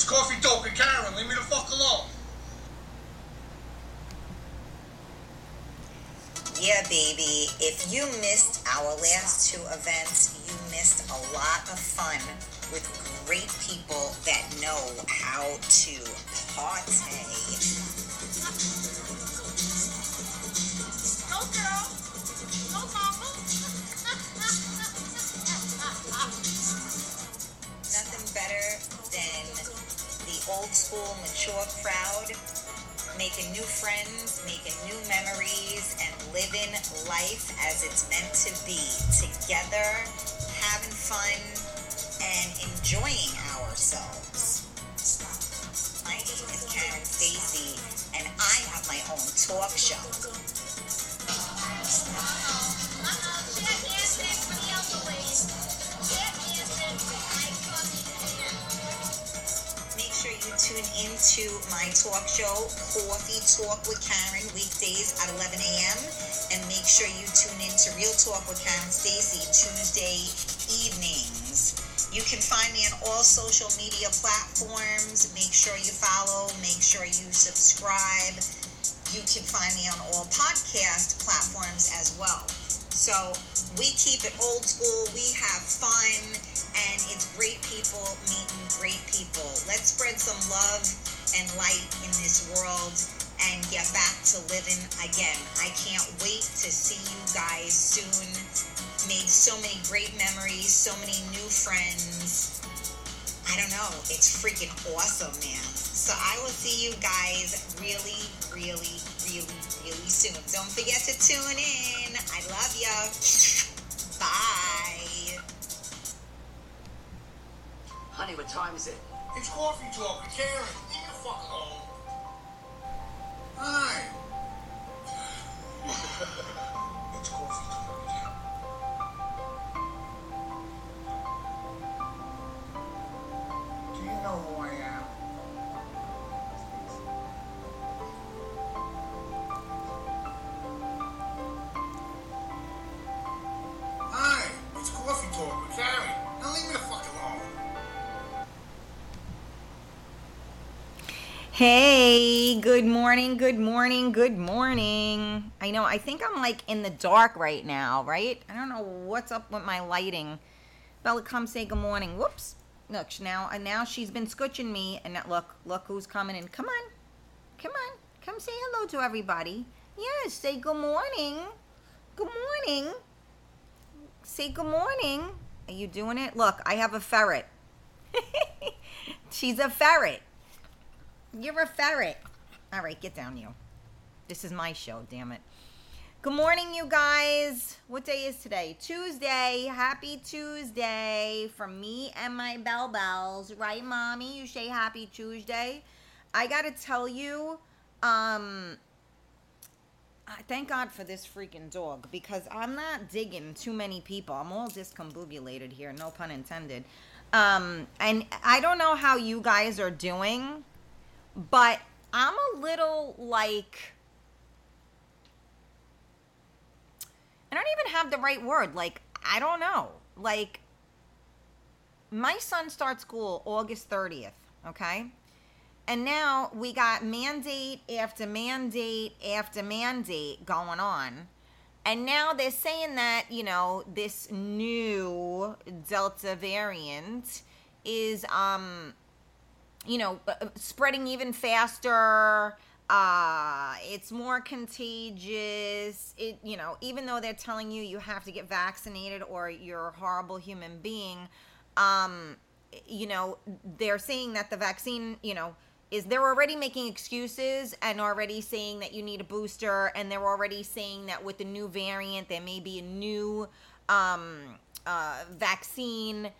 It's Coffee Talk with Karen. Leave me the fuck alone. Yeah, baby. If you missed our last two events, you missed a lot of fun with great people that know how to party. Go, girl. Go, mama. Nothing better than the old school, mature crowd. Making new friends, making new memories, and living life as it's meant to be. Together, having fun, and enjoying ourselves. My name is Karen Stacey, and I have my own talk show. Tune into my talk show, Coffee Talk with Karen, weekdays at 11 a.m. And make sure you tune in to Real Talk with Karen Stacey, Tuesday evenings. You can find me on all social media platforms. Make sure you follow. Make sure you subscribe. You can find me on all podcast platforms as well. So we keep it old school. We have fun. And it's great people meeting great people. Let's spread some love and light in this world and get back to living again. I can't wait to see you guys soon. Made so many great memories, so many new friends. I don't know. It's freaking awesome, man. So I will see you guys really, really, really, really soon. Don't forget to tune in. I love you. Bye. Honey, what time is it? It's Coffee Talk with Karen. Leave me the fuck alone. Hi. It's Coffee Talk with Karen. Do you know who I am? Hi. It's Coffee Talk with Karen. Now leave me the fuck alone. Hey, good morning, good morning, good morning. I know, I think I'm like in the dark right now, right? I don't know what's up with my lighting. Bella, come say good morning. Whoops. Look, now she's been scooching me. And look who's coming in. Come on. Come on. Come say hello to everybody. Yes, say good morning. Good morning. Say good morning. Are you doing it? Look, I have a ferret. She's a ferret. You're a ferret. All right, get down, you. This is my show, damn it. Good morning, you guys. What day is today? Tuesday. Happy Tuesday from me and my Bell Bells. Right, Mommy? You say happy Tuesday? I got to tell you, thank God for this freaking dog because I'm not digging too many people. I'm all discombobulated here, no pun intended. And I don't know how you guys are doing. But I'm a little like, I don't even have the right word. Like, I don't know. Like, my son starts school August 30th, okay? And now we got mandate after mandate after mandate going on. And now they're saying that, you know, this new Delta variant is, you know, spreading even faster, it's more contagious, it, you know, even though they're telling you have to get vaccinated or you're a horrible human being, you know, they're saying that the vaccine, you know, they're already making excuses and already saying that you need a booster, and they're already saying that with the new variant, there may be a new vaccine.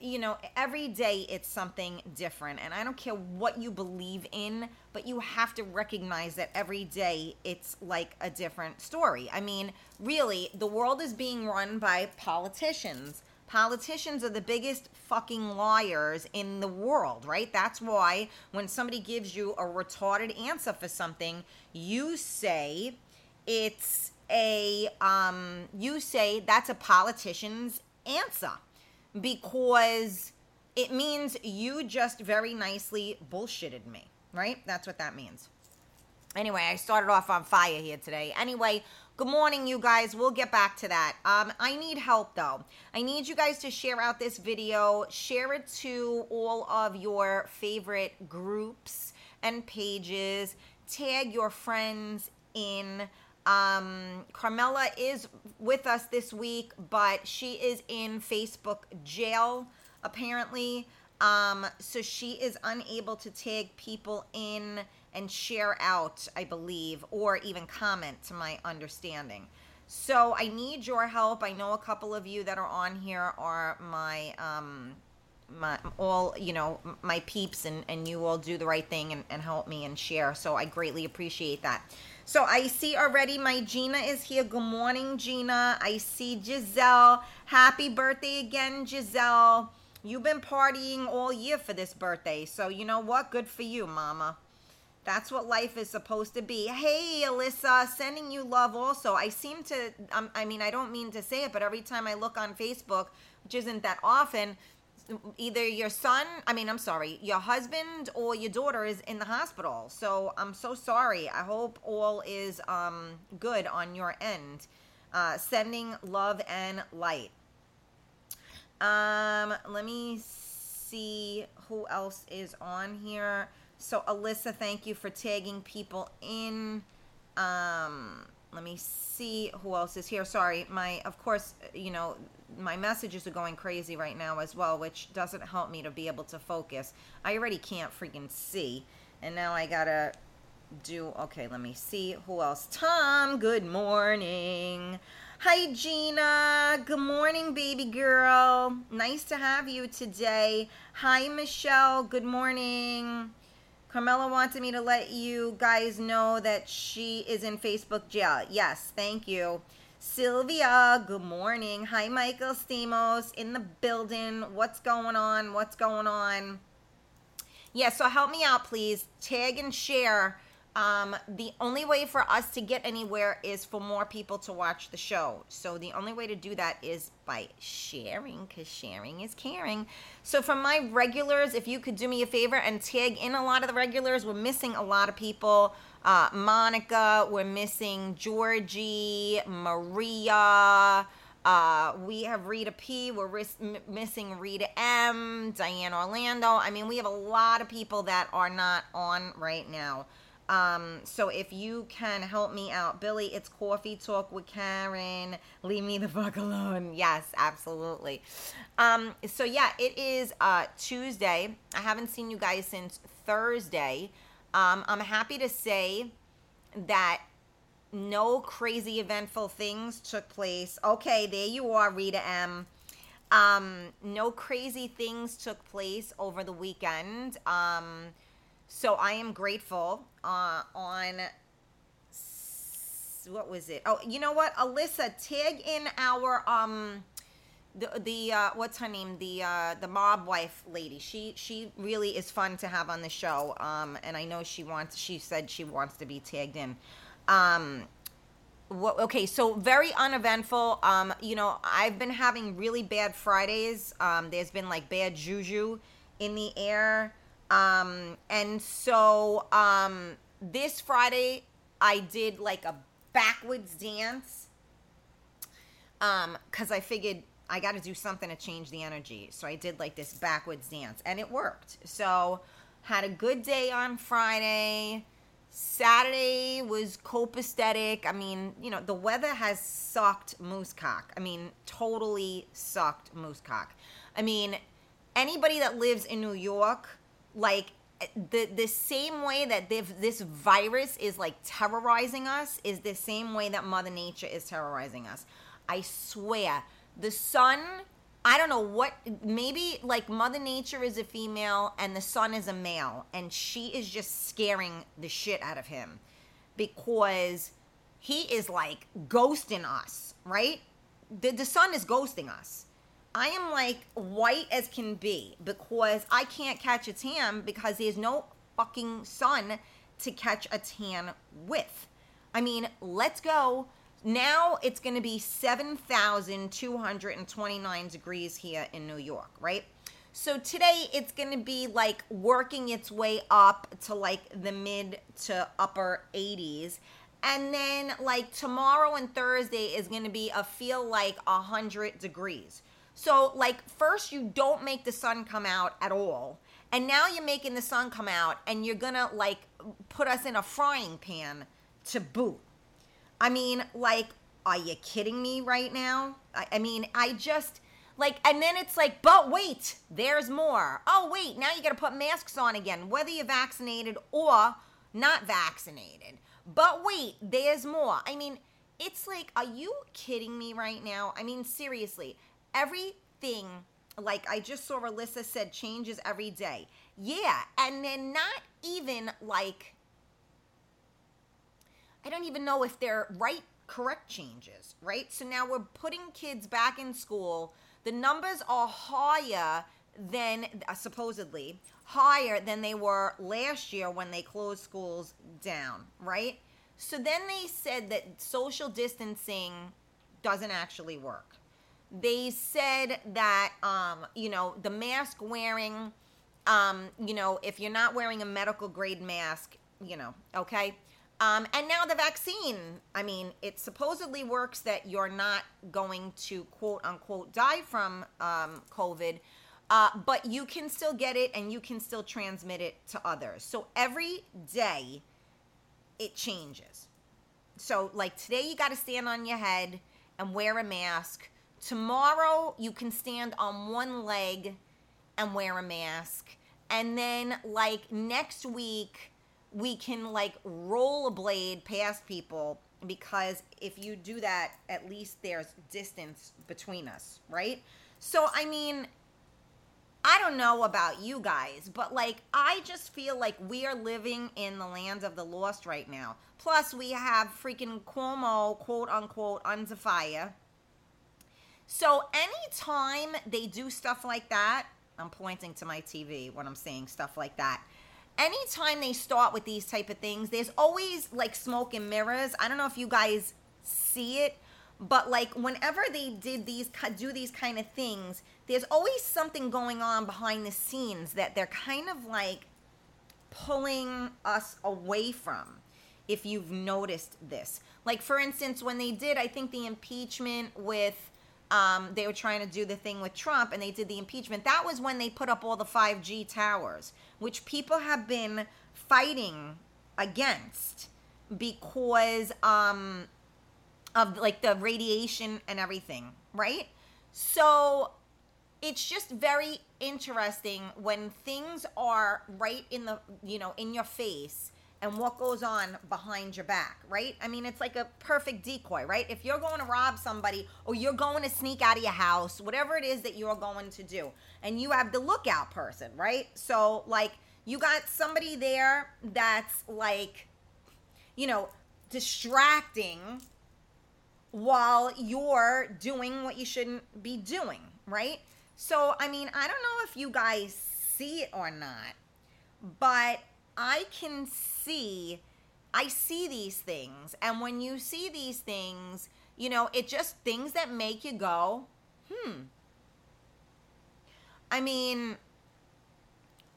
You know, every day it's something different, and I don't care what you believe in, but you have to recognize that every day it's like a different story. I mean, really, the world is being run by politicians. Politicians are the biggest fucking liars in the world, right? That's why when somebody gives you a retarded answer for something, you say that's a politician's answer. Because It means you just very nicely bullshitted me, right? That's what that means. Anyway, I started off on fire here today. Anyway, good morning, you guys. We'll get back to that. I need help, though. I need you guys to share out this video. Share it to all of your favorite groups and pages. Tag your friends in. Carmela is with us this week, but she is in Facebook jail, apparently. So she is unable to tag people in and share out, I believe, or even comment, to my understanding. So I need your help. I know a couple of you that are on here are my, my peeps, and you all do the right thing and help me and share. So I greatly appreciate that. So I see already my Gina is here. Good morning, Gina. I see Giselle. Happy birthday again, Giselle. You've been partying all year for this birthday. So you know what? Good for you, Mama. That's what life is supposed to be. Hey, Alyssa, sending you love also. I seem to, I don't mean to say it, but every time I look on Facebook, which isn't that often, either your husband or your daughter is in the hospital. So I'm so sorry. I hope all is good on your end. Sending love and light. Let me see who else is on here. So, Alyssa, thank you for tagging people in. Let me see who else is here. Sorry, my messages are going crazy right now as well, which doesn't help me to be able to focus. I already can't freaking see. And now I gotta okay, let me see who else. Tom, good morning. Hi, Gina. Good morning, baby girl. Nice to have you today. Hi, Michelle. Good morning. Carmela wanted me to let you guys know that she is in Facebook jail. Yes, thank you. Sylvia, good morning. Hi, Michael Stamos in the building. What's going on? Yeah, so help me out, please. Tag and share. The only way for us to get anywhere is for more people to watch the show. So the only way to do that is by sharing, because sharing is caring. So from my regulars, if you could do me a favor and tag in a lot of the regulars, we're missing a lot of people. Monica, we're missing Georgie, Maria, we have Rita P, we're missing Rita M, Diane Orlando. We have a lot of people that are not on right now. So if you can help me out, Billy, it's Coffee Talk with Karen. Leave me the fuck alone. Yes, absolutely. So yeah, it is, Tuesday. I haven't seen you guys since Thursday. I'm happy to say that no crazy eventful things took place. Okay. There you are, Rita M. No crazy things took place over the weekend. So I am grateful what was it? Oh, you know what? Alyssa, tag in our, what's her name? The mob wife lady. She really is fun to have on the show. And I know she said she wants to be tagged in. Okay, so very uneventful. I've been having really bad Fridays. There's been like bad juju in the air. And so this Friday I did like a backwards dance, 'cause I figured I got to do something to change the energy. So I did like this backwards dance and it worked. So had a good day on Friday. Saturday was copacetic. The weather has sucked moose cock. Totally sucked moose cock. Anybody that lives in New York, like the same way that this virus is like terrorizing us is the same way that Mother Nature is terrorizing us. I swear, the sun, I don't know what, maybe like Mother Nature is a female and the sun is a male, and she is just scaring the shit out of him because he is like ghosting us, right? The sun is ghosting us. I am like white as can be because I can't catch a tan because there's no fucking sun to catch a tan with. Let's go. Now it's going to be 7,229 degrees here in New York, right? So today it's going to be like working its way up to like the mid to upper 80s. And then like tomorrow and Thursday is going to be a feel like 100 degrees. So like first you don't make the sun come out at all. And now you're making the sun come out and you're going to like put us in a frying pan to boot. I mean, like, are you kidding me right now? I mean, I just... Like, and then it's like, but wait, there's more. Oh, wait, now you got to put masks on again, whether you're vaccinated or not vaccinated. But wait, there's more. I mean, it's like, are you kidding me right now? I mean, seriously, everything, like I just saw Alyssa said, changes every day. Yeah, and then not even like, I don't even know if they're right, correct changes, right? So now we're putting kids back in school. The numbers are higher than, supposedly, higher than they were last year when they closed schools down, right? So then they said that social distancing doesn't actually work. They said that, you know, the mask wearing, you know, if you're not wearing a medical grade mask, you know, okay? And now the vaccine, I mean, it supposedly works that you're not going to, quote, unquote, die from COVID, but you can still get it and you can still transmit it to others. So every day it changes. So like today you got to stand on your head and wear a mask. Tomorrow you can stand on one leg and wear a mask. And then like next week, we can like roll a blade past people because if you do that, at least there's distance between us, right? So, I mean, I don't know about you guys, but like, I just feel like we are living in the land of the lost right now. Plus, we have freaking Cuomo, quote unquote, under fire. So, anytime they do stuff like that, I'm pointing to my TV when I'm saying stuff like that. Anytime they start with these type of things, there's always like smoke and mirrors. I don't know if you guys see it, but like whenever they do these kind of things, there's always something going on behind the scenes that they're kind of like pulling us away from, if you've noticed this. Like for instance, when they did, I think the impeachment with, they were trying to do the thing with Trump and they did the impeachment. That was when they put up all the 5G towers, which people have been fighting against because of like the radiation and everything, right? So it's just very interesting when things are right in the, you know, in your face and what goes on behind your back, right? I mean, it's like a perfect decoy, right? If you're going to rob somebody or you're going to sneak out of your house, whatever it is that you're going to do, and you have the lookout person, right? So, like, you got somebody there that's, like, you know, distracting while you're doing what you shouldn't be doing, right? So, I mean, I don't know if you guys see it or not, but I can see, I see these things. And when you see these things, you know, it just things that make you go, I mean,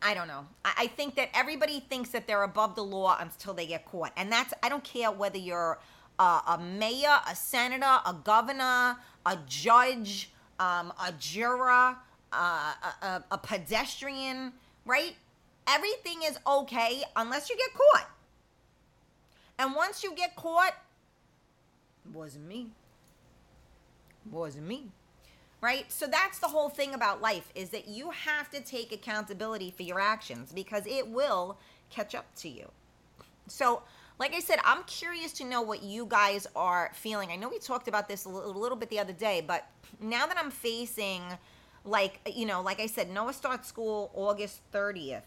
I don't know. I think that everybody thinks that they're above the law until they get caught. And that's, I don't care whether you're a mayor, a senator, a governor, a judge, a juror, a pedestrian, right? Everything is okay unless you get caught. And once you get caught, wasn't me, right? So that's the whole thing about life is that you have to take accountability for your actions because it will catch up to you. So like I said, I'm curious to know what you guys are feeling. I know we talked about this a little bit the other day, but now that I'm facing, like, you know, like I said, Noah starts school August 30th.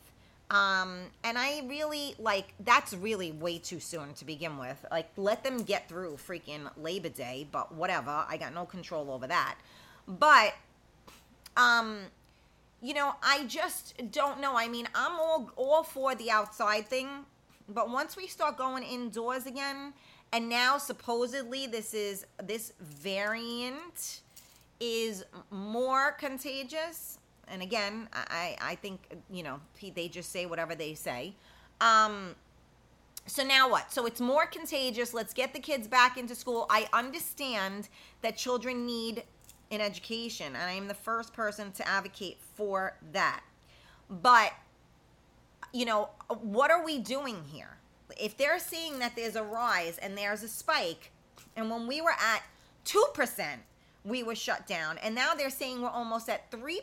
And I really, like, that's really way too soon to begin with. Like, let them get through freaking Labor Day, but whatever. I got no control over that. But, you know, I just don't know. I mean, I'm all for the outside thing, but once we start going indoors again, and now supposedly this variant is more contagious, And again, I think, you know, they just say whatever they say. So now what? So it's more contagious. Let's get the kids back into school. I understand that children need an education, and I am the first person to advocate for that. But, you know, what are we doing here? If they're seeing that there's a rise and there's a spike, and when we were at 2%, we were shut down, and now they're saying we're almost at 3%.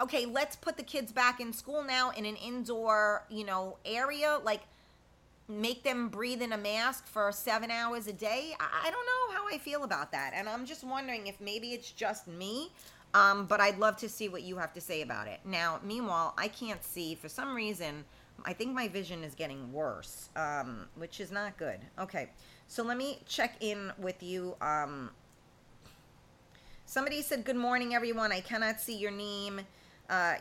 Okay, let's put the kids back in school now in an indoor, you know, area. Like, make them breathe in a mask for 7 hours a day. I don't know how I feel about that, and I'm just wondering if maybe it's just me, but I'd love to see what you have to say about it. Now, meanwhile, I can't see. For some reason, I think my vision is getting worse, which is not good. Okay, so let me check in with you. Somebody said, good morning, everyone. I cannot see your name.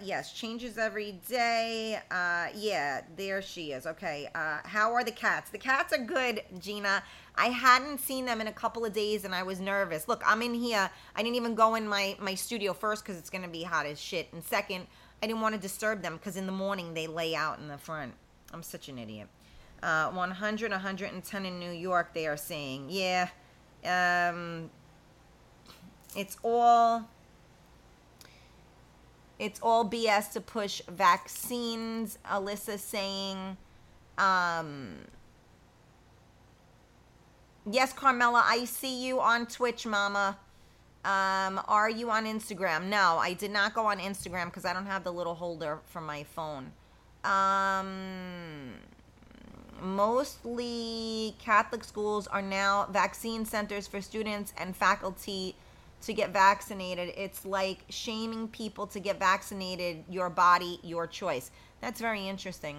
Yes, changes every day. Yeah, there she is. Okay, how are the cats? The cats are good, Gina. I hadn't seen them in a couple of days, and I was nervous. Look, I'm in here. I didn't even go in my studio first because it's going to be hot as shit. And second, I didn't want to disturb them because in the morning they lay out in the front. I'm such an idiot. 100, 110 in New York, they are saying. Yeah, It's all BS to push vaccines. Alyssa saying, yes, Carmela, I see you on Twitch, Mama. Are you on Instagram? No, I did not go on Instagram because I don't have the little holder for my phone. Mostly Catholic schools are now vaccine centers for students and faculty to get vaccinated. It's like shaming people to get vaccinated. Your body, your choice. That's very interesting.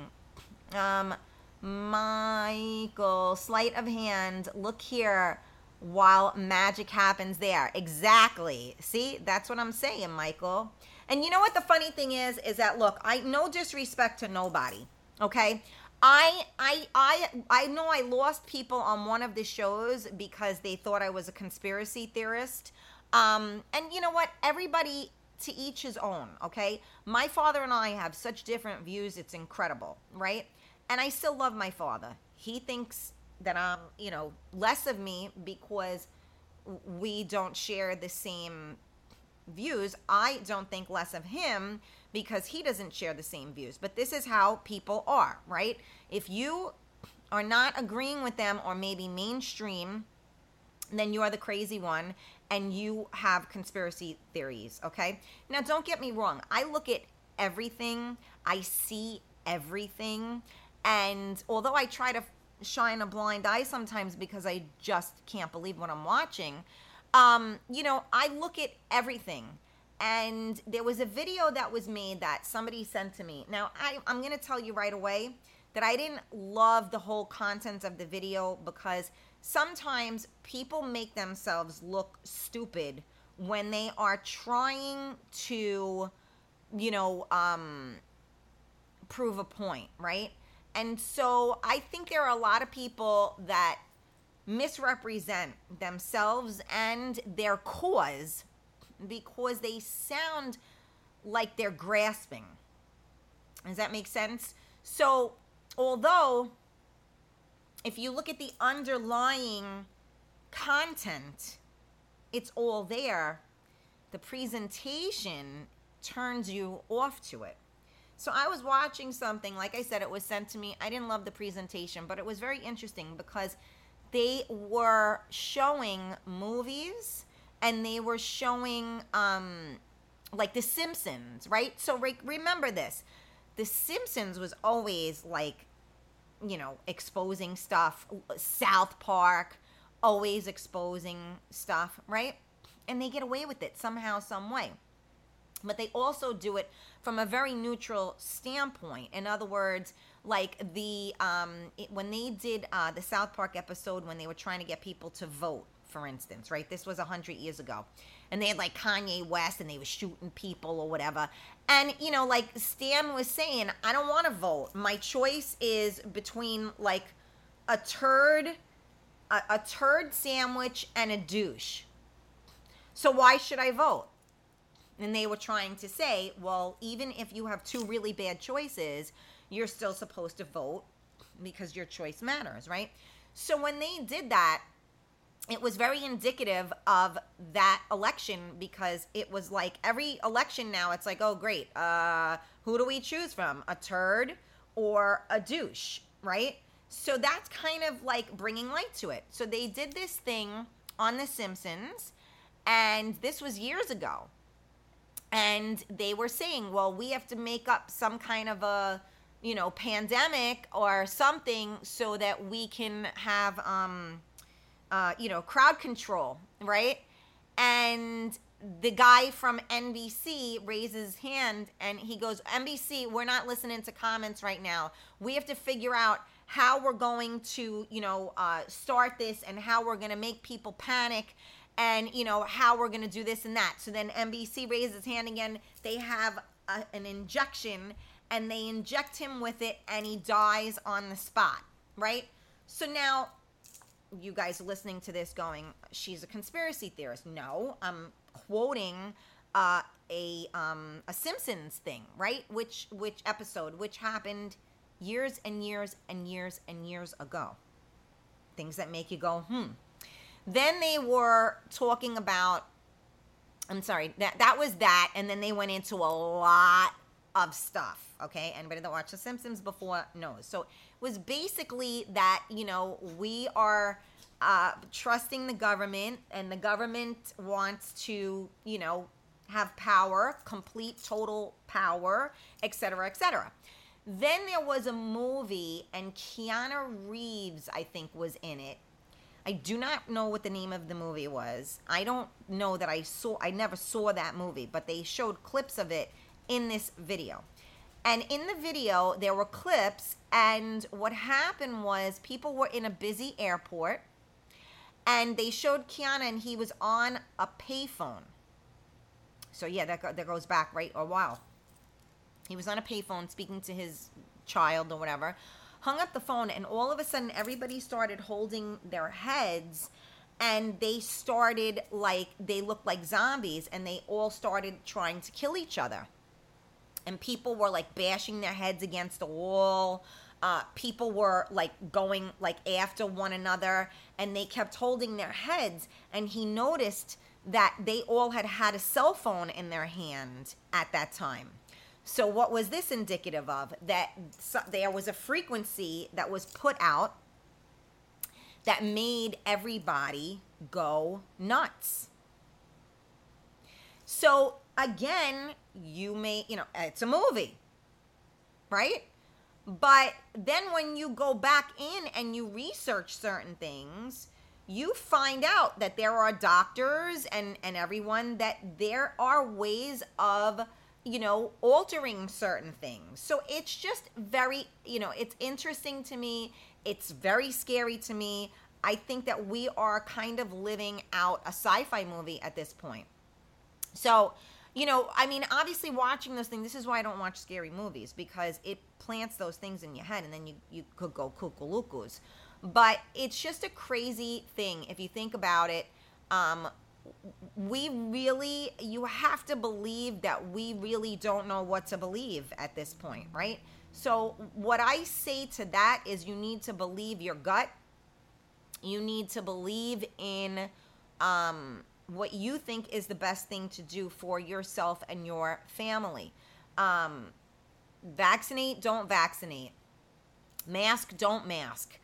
Michael, sleight of hand, look here while magic happens there. Exactly. See, that's what I'm saying, Michael. And you know what the funny thing is that, look, I no disrespect to nobody, okay? I know I lost people on one of the shows because they thought I was a conspiracy theorist. And you know what? Everybody to each his own, okay? My father and I have such different views. It's incredible, right? And I still love my father. He thinks that I'm, you know, less of me because we don't share the same views. I don't think less of him because he doesn't share the same views. But this is how people are, right? If you are not agreeing with them or maybe mainstream, then you are the crazy one and you have conspiracy theories, okay? Now, don't get me wrong. I look at everything. I see everything. And although I try to shine a blind eye sometimes because I just can't believe what I'm watching, you know, I look at everything. And there was a video that was made that somebody sent to me. Now, I'm going to tell you right away that I didn't love the whole contents of the video because sometimes people make themselves look stupid when they are trying to, you know, prove a point, right? And so I think there are a lot of people that misrepresent themselves and their cause because they sound like they're grasping. Does that make sense? So although, if you look at the underlying content, it's all there. The presentation turns you off to it. So I was watching something, like I said, it was sent to me. I didn't love the presentation, but it was very interesting because they were showing movies and they were showing like The Simpsons, right? So remember this. The Simpsons was always like, you know, exposing stuff. South Park, always exposing stuff, right? And they get away with it somehow, some way. But they also do it from a very neutral standpoint. In other words, like the when they did the South Park episode when they were trying to get people to vote, for instance, right? This was 100 years ago. And they had like Kanye West and they were shooting people or whatever. And, you know, like Stan was saying, I don't want to vote. My choice is between like a turd sandwich and a douche. So why should I vote? And they were trying to say, well, even if you have two really bad choices, you're still supposed to vote because your choice matters, right? So when they did that, it was very indicative of that election, because it was like every election now, it's like, oh, great. Who do we choose from? A turd or a douche, right? So that's kind of like bringing light to it. So they did this thing on The Simpsons, and this was years ago. And they were saying, well, we have to make up some kind of a, you know, pandemic or something so that we can have, you know, crowd control, right? And the guy from NBC raises his hand and he goes, NBC, we're not listening to comments right now. We have to figure out how we're going to, you know, start this and how we're going to make people panic. And, you know, how we're going to do this and that. So then NBC raises his hand again. They have an injection, and they inject him with it, and he dies on the spot, right? So now you guys are listening to this going, she's a conspiracy theorist. No, I'm quoting a Simpsons thing, right? Which episode, which happened years and years and years and years ago. Things that make you go, Then they were talking about, that was that, and then they went into a lot of stuff, okay? Anybody that watched The Simpsons before knows. So it was basically that, you know, we are trusting the government, and the government wants to, you know, have power, complete, total power, et cetera, et cetera. Then there was a movie, and Keanu Reeves, I think, was in it. I do not know what the name of the movie was. I don't know that I never saw that movie, but they showed clips of it in this video. And in the video, there were clips, and what happened was people were in a busy airport, and they showed Keanu, and he was on a payphone. So yeah, that goes back, right? Oh, wow. He was on a payphone speaking to his child or whatever. Hung up the phone, and all of a sudden everybody started holding their heads, and they started like, they looked like zombies, and they all started trying to kill each other. And people were like bashing their heads against the wall. People were like going like after one another, and they kept holding their heads. And he noticed that they all had a cell phone in their hand at that time. So what was this indicative of? That there was a frequency that was put out that made everybody go nuts. So again, it's a movie, right? But then when you go back in and you research certain things, you find out that there are doctors and everyone, that there are ways of, you know, altering certain things. So it's just very, you know, it's interesting to me. It's very scary to me. I think that we are kind of living out a sci-fi movie at this point. So, you know, I mean, obviously watching those things, this is why I don't watch scary movies, because it plants those things in your head, and then you could go cuckoo-lookos. But it's just a crazy thing if you think about it. You have to believe that we really don't know what to believe at this point, right? So what I say to that is, you need to believe your gut. You need to believe in what you think is the best thing to do for yourself and your family. Vaccinate, don't vaccinate. Mask, don't mask.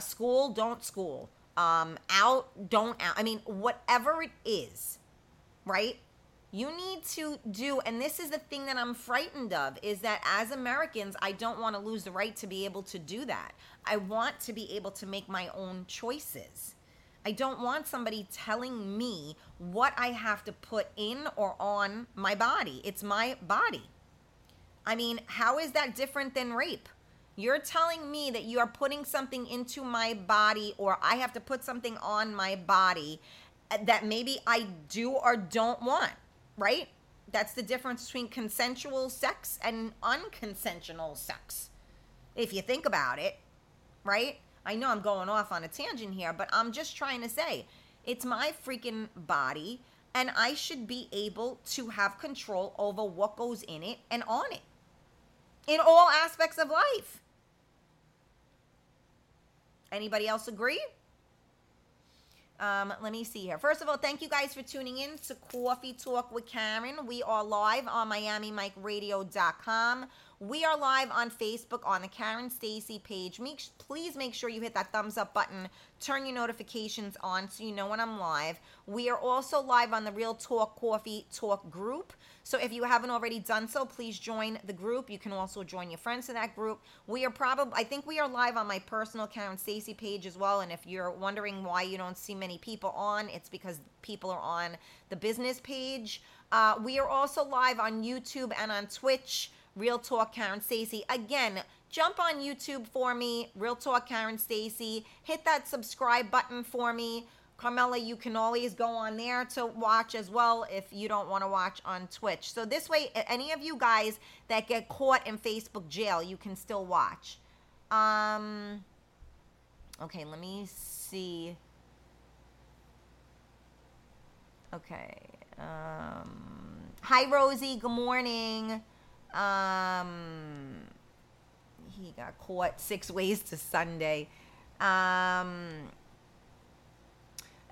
School, don't school. Out, don't out. I mean, whatever it is, right? You need to do, and this is the thing that I'm frightened of, is that as Americans, I don't want to lose the right to be able to do that. I want to be able to make my own choices. I don't want somebody telling me what I have to put in or on my body. It's my body. I mean, how is that different than rape? You're telling me that you are putting something into my body, or I have to put something on my body that maybe I do or don't want, right? That's the difference between consensual sex and unconsensual sex, if you think about it, right? I know I'm going off on a tangent here, but I'm just trying to say, it's my freaking body. and I should be able to have control over what goes in it and on it in all aspects of life. Anybody else agree? Let me see here. First of all, thank you guys for tuning in to Coffee Talk with Karen. We are live on MiamiMicRadio.com. We are live on Facebook on the Karen Stacey page. Please make sure you hit that thumbs up button. Turn your notifications on so you know when I'm live. We are also live on the Real Talk Coffee Talk group. So if you haven't already done so, please join the group. You can also join your friends to that group. We are probably, I think we are live on my personal Karen Stacey page as well. And if you're wondering why you don't see many people on, it's because people are on the business page. We are also live on YouTube and on Twitch, Real Talk Karen Stacey. Again, jump on YouTube for me, Real Talk Karen Stacey. Hit that subscribe button for me. Carmela, you can always go on there to watch as well if you don't want to watch on Twitch. So this way, any of you guys that get caught in Facebook jail, you can still watch. Okay, let me see. Okay. Hi, Rosie. Good morning. He got caught 6 ways to Sunday.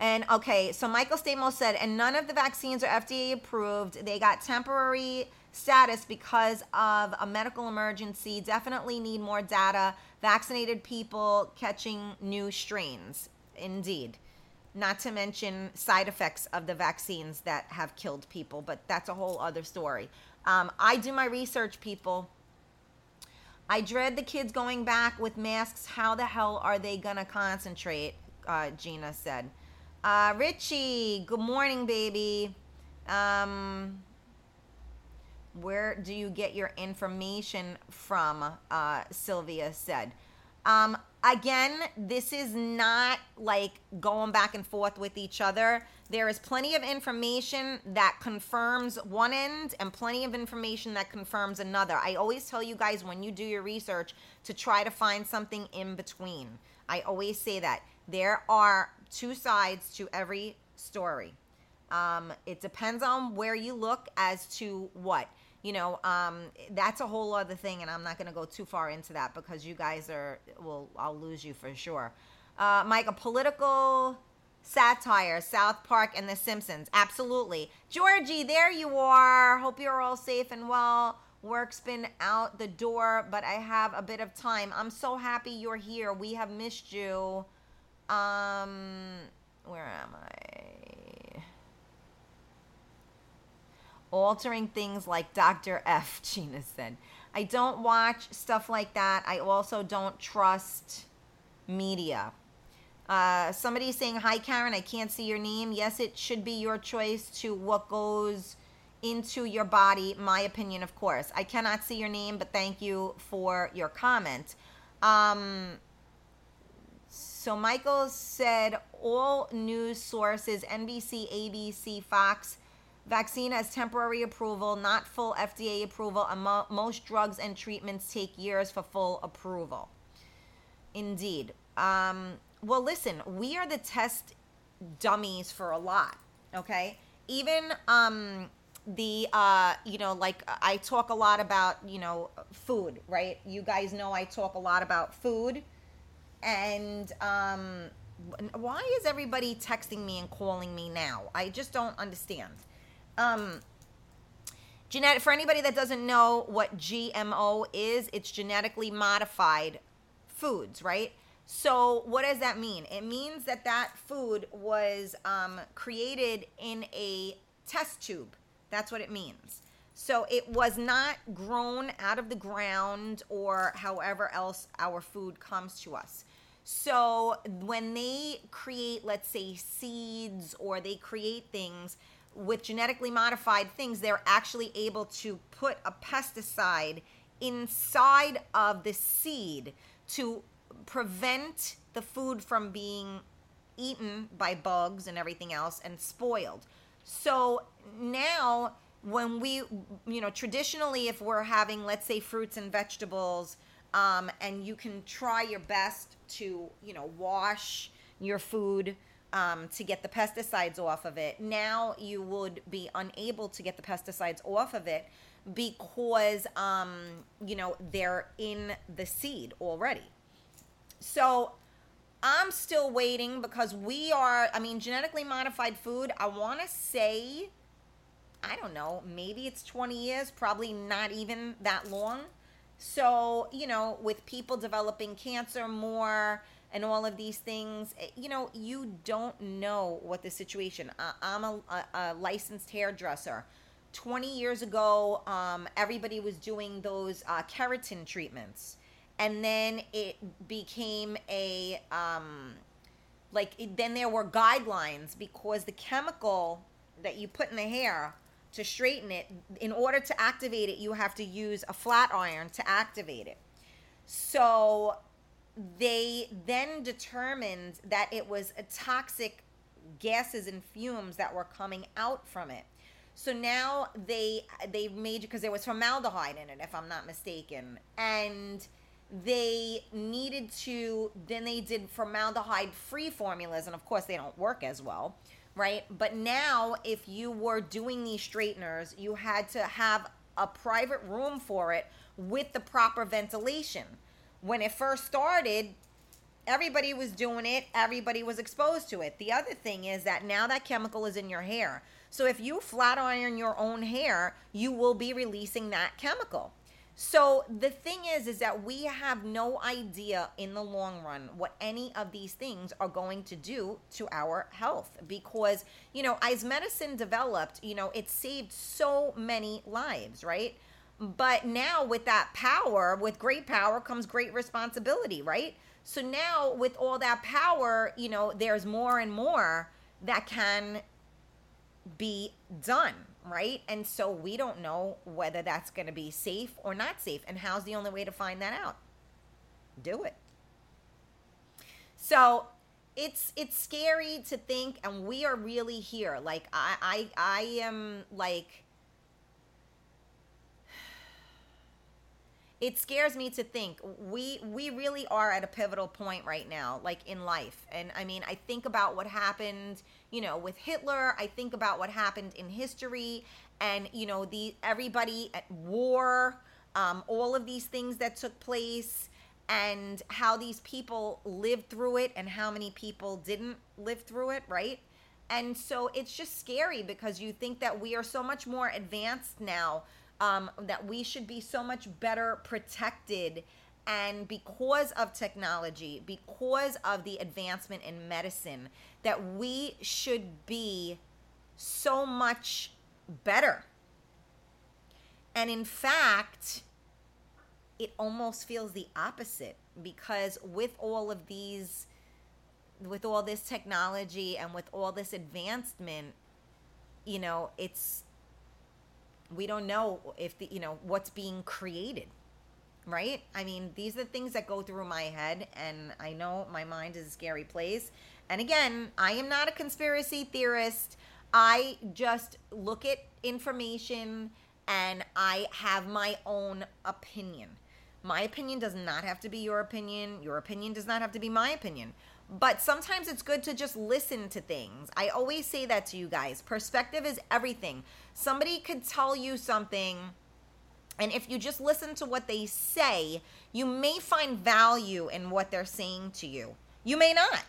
And okay, so Michael Stamos said, and none of the vaccines are FDA approved. They got temporary status because of a medical emergency. Definitely need more data. Vaccinated people catching new strains. Indeed. Not to mention side effects of the vaccines that have killed people, but that's a whole other story. I do my research, people. I dread the kids going back with masks. How the hell are they going to concentrate? Gina said. Richie, good morning, baby. Where do you get your information from? Sylvia said. Again, this is not like going back and forth with each other. There is plenty of information that confirms one end and plenty of information that confirms another. I always tell you guys when you do your research to try to find something in between. I always say that. There are 2 sides to every story. It depends on where you look as to what. You know, that's a whole other thing, and I'm not going to go too far into that because you guys are, well, I'll lose you for sure. Mike, a political satire, South Park and The Simpsons. Absolutely. Georgie, there you are. Hope you're all safe and well. Work's been out the door, but I have a bit of time. I'm so happy you're here. We have missed you. Where am I? Altering things like Dr. F, Gina said. I don't watch stuff like that. I also don't trust media. Somebody's saying, hi, Karen, I can't see your name. Yes, it should be your choice to what goes into your body. My opinion, of course. I cannot see your name, but thank you for your comment. So Michael said, all news sources, NBC, ABC, Fox, vaccine has temporary approval, not full FDA approval. Most drugs and treatments take years for full approval. Indeed. Well, listen, we are the test dummies for a lot, okay? Even I talk a lot about, food, right? You guys know I talk a lot about food. And why is everybody texting me and calling me now? I just don't understand. Genetic, for anybody that doesn't know what GMO is, it's genetically modified foods, right? So what does that mean? It means that food was created in a test tube. That's what it means. So it was not grown out of the ground or however else our food comes to us. So when they create, let's say, seeds or they create things with genetically modified things, they're actually able to put a pesticide inside of the seed to prevent the food from being eaten by bugs and everything else and spoiled. So now when we, traditionally if we're having, let's say, fruits and vegetables, and you can try your best to, wash your food to get the pesticides off of it. Now you would be unable to get the pesticides off of it because, you know, they're in the seed already. So I'm still waiting because we are, I mean, genetically modified food, I want to say, I don't know, maybe it's 20 years, probably not even that long. So, you know, with people developing cancer more and all of these things, you know, you don't know what the situation. I'm a licensed hairdresser. 20 years ago, everybody was doing those keratin treatments. And then it became a, then there were guidelines because the chemical that you put in the hair to straighten it, in order to activate it, you have to use a flat iron to activate it. So they then determined that it was toxic gases and fumes that were coming out from it. So now they made, because there was formaldehyde in it, if I'm not mistaken, and they needed to, then they did formaldehyde-free formulas, and of course they don't work as well. Right? But now, if you were doing these straighteners, you had to have a private room for it with the proper ventilation. When it first started, everybody was doing it. Everybody was exposed to it. The other thing is that now that chemical is in your hair. So if you flat iron your own hair, you will be releasing that chemical. So the thing is that we have no idea in the long run what any of these things are going to do to our health, because, you know, as medicine developed, you know, it saved so many lives, right? But now with that power, with great power comes great responsibility, right? So now with all that power, you know, there's more and more that can be done. Right? And so we don't know whether that's going to be safe or not safe. And how's the only way to find that out? Do it. So it's scary to think, and we are really here. Like I am like, it scares me to think we really are at a pivotal point right now, like in life. And I mean, I think about what happened, you know, with Hitler. I think about what happened in history, and you know, everybody at war, all of these things that took place, and how these people lived through it, and how many people didn't live through it, right? And so it's just scary because you think that we are so much more advanced now. That we should be so much better protected, and because of technology, because of the advancement in medicine, that we should be so much better. And in fact, it almost feels the opposite, because with all this technology and with all this advancement, you know, we don't know if you know what's being created, right? I mean, these are the things that go through my head, and I know my mind is a scary place. And again, I am not a conspiracy theorist. I just look at information and I have my own opinion. My opinion does not have to be your opinion. Your opinion does not have to be my opinion. But sometimes it's good to just listen to things. I always say that to you guys. Perspective is everything. Somebody could tell you something, and if you just listen to what they say, you may find value in what they're saying to you. You may not.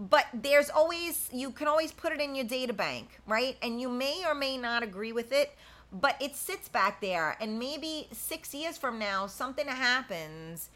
But there's always, you can always put it in your data bank, right? And you may or may not agree with it, but it sits back there. And maybe 6 years from now, something happens,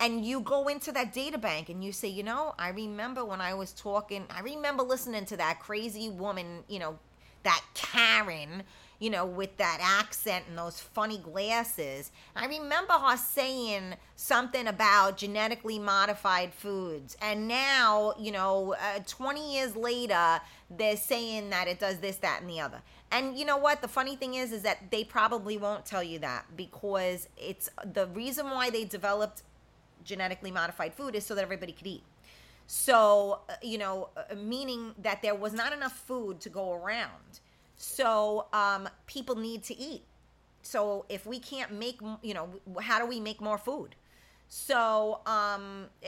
and you go into that data bank and you say, you know, I remember when I was talking, I remember listening to that crazy woman, you know, that Karen, you know, with that accent and those funny glasses. I remember her saying something about genetically modified foods. And now, you know, 20 years later, they're saying that it does this, that, and the other. And you know what? The funny thing is that they probably won't tell you that, because it's the reason why they developed genetically modified food is so that everybody could eat. So, you know, meaning that there was not enough food to go around. So people need to eat. So if we can't make, you know, how do we make more food? So,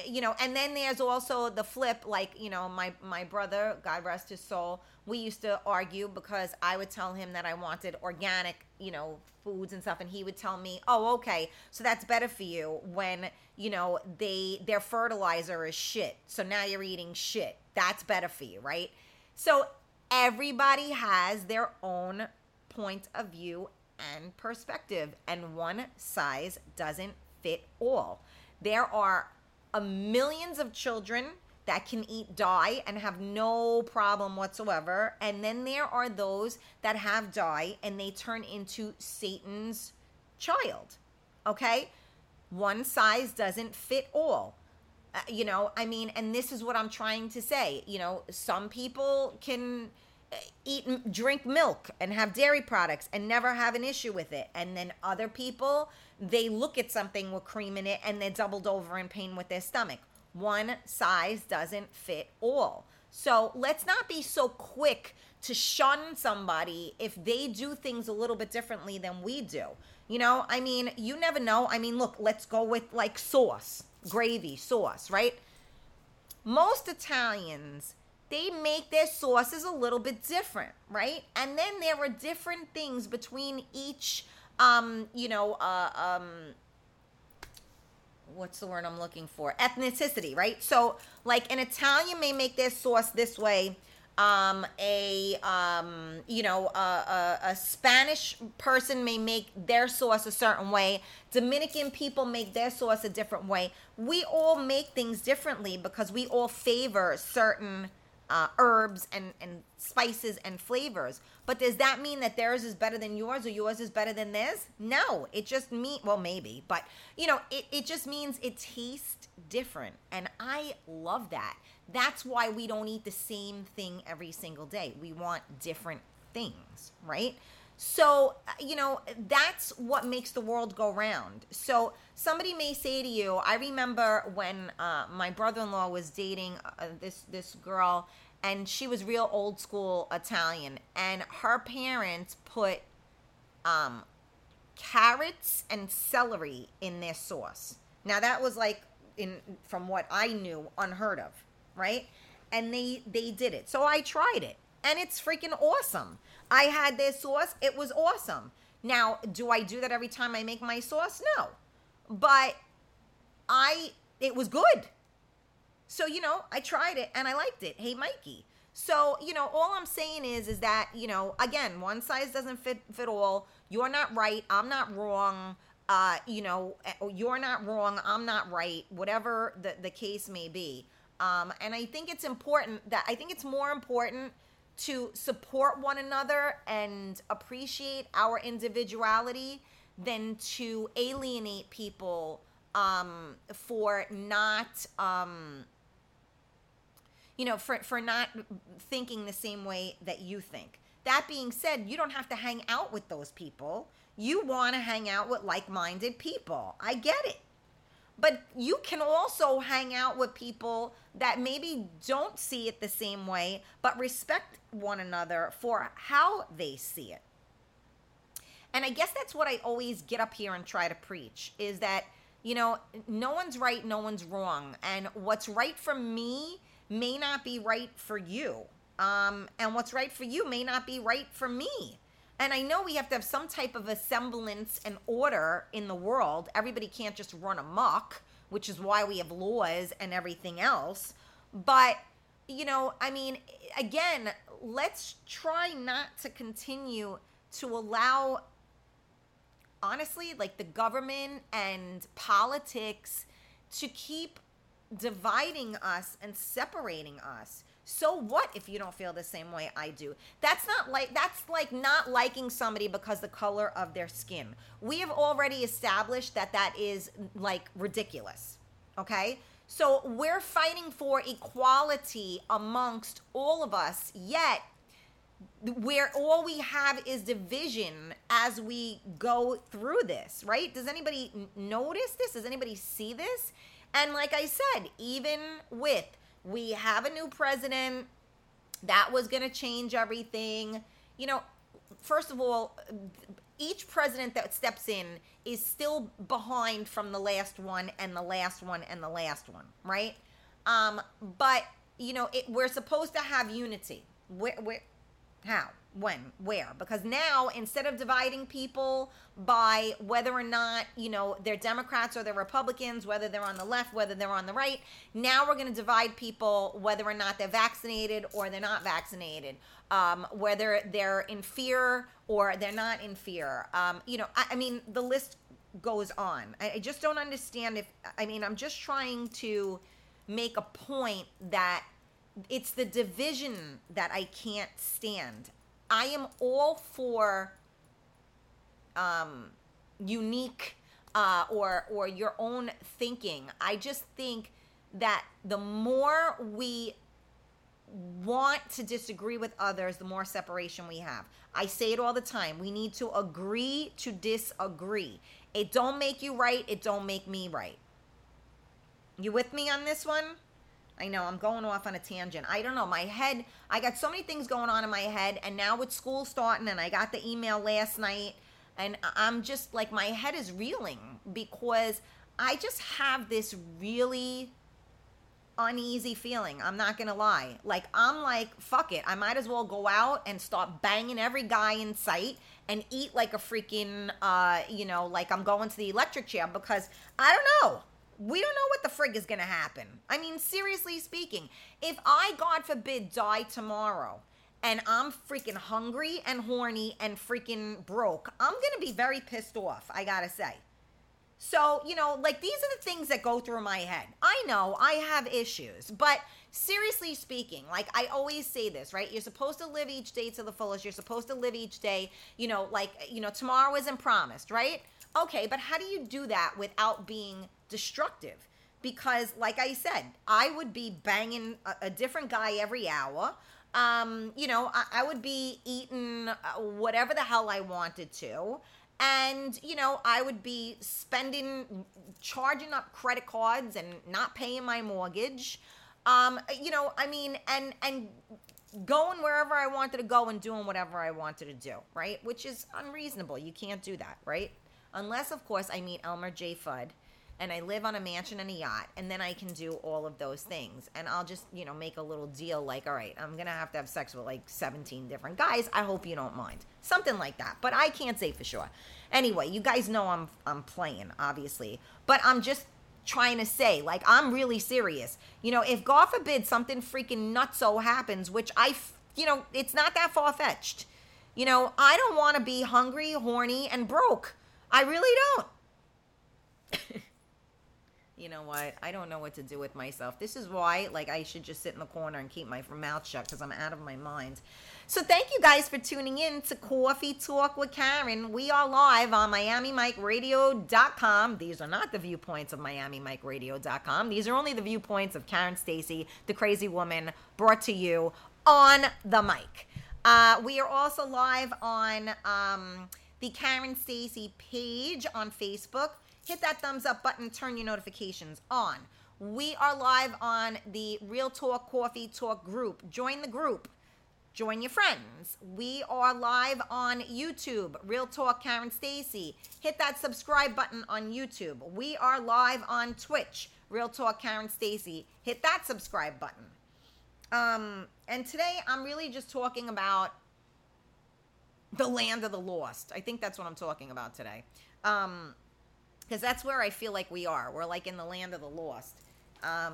you know, and then there's also the flip, like, you know, my brother, God rest his soul, we used to argue because I would tell him that I wanted organic, you know, foods and stuff. And he would tell me, oh, okay, so that's better for you when, you know, their fertilizer is shit. So now you're eating shit. That's better for you, right? So everybody has their own point of view and perspective, and one size doesn't fit all. There are millions of children that can eat dye and have no problem whatsoever. And then there are those that have dye and they turn into Satan's child. Okay? One size doesn't fit all. You know, I mean, and this is what I'm trying to say. You know, some people can drink milk and have dairy products and never have an issue with it. And then other people, they look at something with cream in it and they're doubled over in pain with their stomach. One size doesn't fit all. So let's not be so quick to shun somebody if they do things a little bit differently than we do. You know, I mean, you never know. I mean, look, let's go with like sauce, gravy, sauce, right? Most Italians, they make their sauces a little bit different, right? And then there are different things between each, what's the word I'm looking for? Ethnicity, right? So, like, an Italian may make their sauce this way. A Spanish person may make their sauce a certain way. Dominican people make their sauce a different way. We all make things differently because we all favor certain herbs and spices and flavors. But does that mean that theirs is better than yours or yours is better than theirs? No, it just means, well, maybe, but you know, it just means it tastes different. And I love that. That's why we don't eat the same thing every single day. We want different things, right? So, you know, that's what makes the world go round. So somebody may say to you, I remember when my brother-in-law was dating this girl, and she was real old school Italian, and her parents put carrots and celery in their sauce. Now that was like, from what I knew, unheard of, right? And they did it. So I tried it. And it's freaking awesome. I had their sauce. It was awesome. Now, do I do that every time I make my sauce? No. But it was good. So, you know, I tried it and I liked it. Hey, Mikey. So, you know, all I'm saying is that, you know, again, one size doesn't fit all. You're not right. I'm not wrong. You know, you're not wrong. I'm not right. Whatever the case may be. And I think it's important that I think it's more important to support one another and appreciate our individuality than to alienate people for not, you know, for not thinking the same way that you think. That being said, you don't have to hang out with those people. You want to hang out with like-minded people. I get it. But you can also hang out with people that maybe don't see it the same way, but respect one another for how they see it. And I guess that's what I always get up here and try to preach, is that, you know, no one's right, no one's wrong. And what's right for me may not be right for you. And what's right for you may not be right for me. And I know we have to have some type of a semblance and order in the world. Everybody can't just run amok, which is why we have laws and everything else. But, you know, I mean, again, let's try not to continue to allow, honestly, like the government and politics to keep dividing us and separating us. So what if you don't feel the same way I do? That's like not liking somebody because the color of their skin. We have already established that is like ridiculous. Okay? So we're fighting for equality amongst all of us, yet where all we have is division as we go through this, right? Does anybody notice this? Does anybody see this? And like I said, even with we have a new president that was going to change everything. You know, first of all, each president that steps in is still behind from the last one and the last one and the last one, right? But, you know, we're supposed to have unity. Where, how, when, where? Because now, instead of dividing people by whether or not, you know, they're Democrats or they're Republicans, whether they're on the left, whether they're on the right, now we're going to divide people whether or not they're vaccinated or they're not vaccinated, whether they're in fear or they're not in fear. You know, I mean, the list goes on. I just don't understand if, I mean, I'm just trying to make a point that it's the division that I can't stand. I am all for unique or your own thinking. I just think that the more we want to disagree with others, the more separation we have. I say it all the time. We need to agree to disagree. It don't make you right. It don't make me right. You with me on this one? I know, I'm going off on a tangent. I don't know, my head, I got so many things going on in my head, and now with school starting, and I got the email last night, and I'm just, like, my head is reeling, because I just have this really uneasy feeling, I'm not gonna lie. Like, I'm like, fuck it, I might as well go out and start banging every guy in sight, and eat like a freaking, you know, like I'm going to the electric chair, because I don't know. We don't know what the frig is going to happen. I mean, seriously speaking, if I, God forbid, die tomorrow and I'm freaking hungry and horny and freaking broke, I'm going to be very pissed off, I got to say. So, you know, like, these are the things that go through my head. I know I have issues, but seriously speaking, like, I always say this, right? You're supposed to live each day to the fullest. You're supposed to live each day, you know, like, you know, tomorrow isn't promised, right? Okay, but how do you do that without being destructive? Because, like I said, I would be banging a different guy every hour. You know, I would be eating whatever the hell I wanted to. And, you know, I would be charging up credit cards and not paying my mortgage. You know, I mean, and going wherever I wanted to go and doing whatever I wanted to do, right? Which is unreasonable. You can't do that, right? Unless, of course, I meet Elmer J. Fudd and I live on a mansion and a yacht, and then I can do all of those things. And I'll just, you know, make a little deal like, all right, I'm going to have sex with like 17 different guys. I hope you don't mind. Something like that. But I can't say for sure. Anyway, you guys know I'm playing, obviously. But I'm just trying to say, like, I'm really serious. You know, if God forbid something freaking nutso happens, which you know, it's not that far-fetched. You know, I don't want to be hungry, horny, and broke. I really don't. You know what? I don't know what to do with myself. This is why, like, I should just sit in the corner and keep my mouth shut, because I'm out of my mind. So thank you guys for tuning in to Coffee Talk with Karen. We are live on MiamiMicRadio.com. These are not the viewpoints of MiamiMicRadio.com. These are only the viewpoints of Karen Stacey, the crazy woman, brought to you on the mic. We are also live on the Karen Stacey page on Facebook. Hit that thumbs up button, turn your notifications on. We are live on the Real Talk Coffee Talk group. Join the group. Join your friends. We are live on YouTube, Real Talk Karen Stacey. Hit that subscribe button on YouTube. We are live on Twitch, Real Talk Karen Stacey. Hit that subscribe button. And today I'm really just talking about the land of the lost. I think that's what I'm talking about today. Because that's where I feel like we are. We're like in the land of the lost. All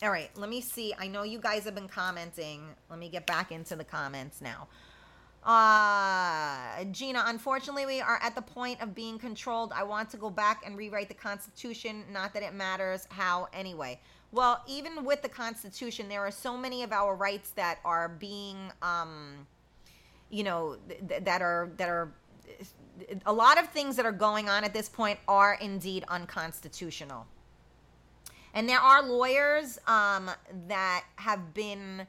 right, let me see. I know you guys have been commenting. Let me get back into the comments now. Gina, unfortunately, we are at the point of being controlled. I want to go back and rewrite the Constitution. Not that it matters how anyway. Well, even with the Constitution, there are so many of our rights that are being, you know, that are a lot of things that are going on at this point are indeed unconstitutional. And there are lawyers that have been